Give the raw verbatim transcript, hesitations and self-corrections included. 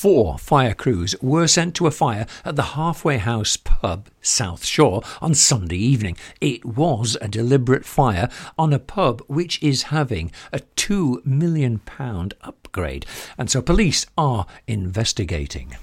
four fire crews were sent to a fire at the Halfway House pub, South Shore, on Sunday evening. It was a deliberate fire on a pub which is having a two million pound upgrade, and so police are investigating.